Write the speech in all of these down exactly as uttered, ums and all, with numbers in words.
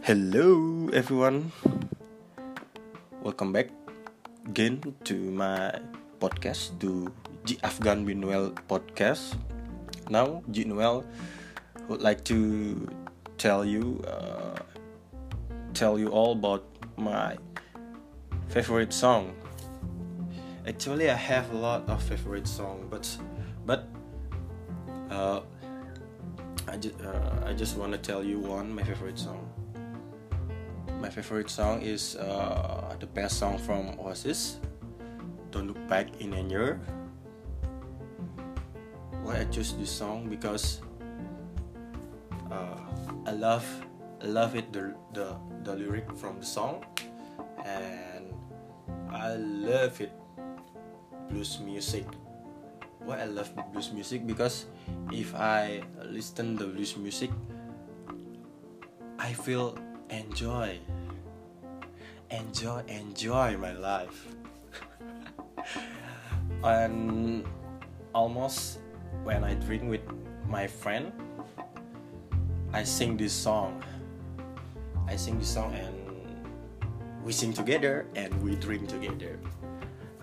Hello everyone, welcome back again to my podcast, to G Afghan bin Noel podcast. Now G Noel would like to tell you, uh, tell you all about my favorite song. Actually, I have a lot of favorite song, but but. Uh, I just uh, I just want to tell you one my favorite song. My favorite song is uh, the best song from Oasis, "Don't Look Back in Anger." Why I choose this song? Because uh, I love I love it the the the lyric from the song, and I love it blues music. Why I love blues music? Because if I listen the blues music, I feel enjoy enjoy enjoy my life. And almost when I drink with my friend, I sing this song I sing this song and we sing together and we drink together.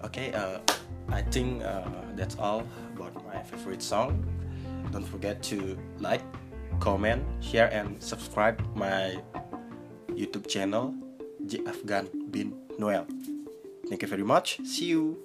Okay, uh I think uh, that's all about my favorite song. Don't forget to like, comment, share, and subscribe my YouTube channel, G Afghan bin Noel. Thank you very much. See you.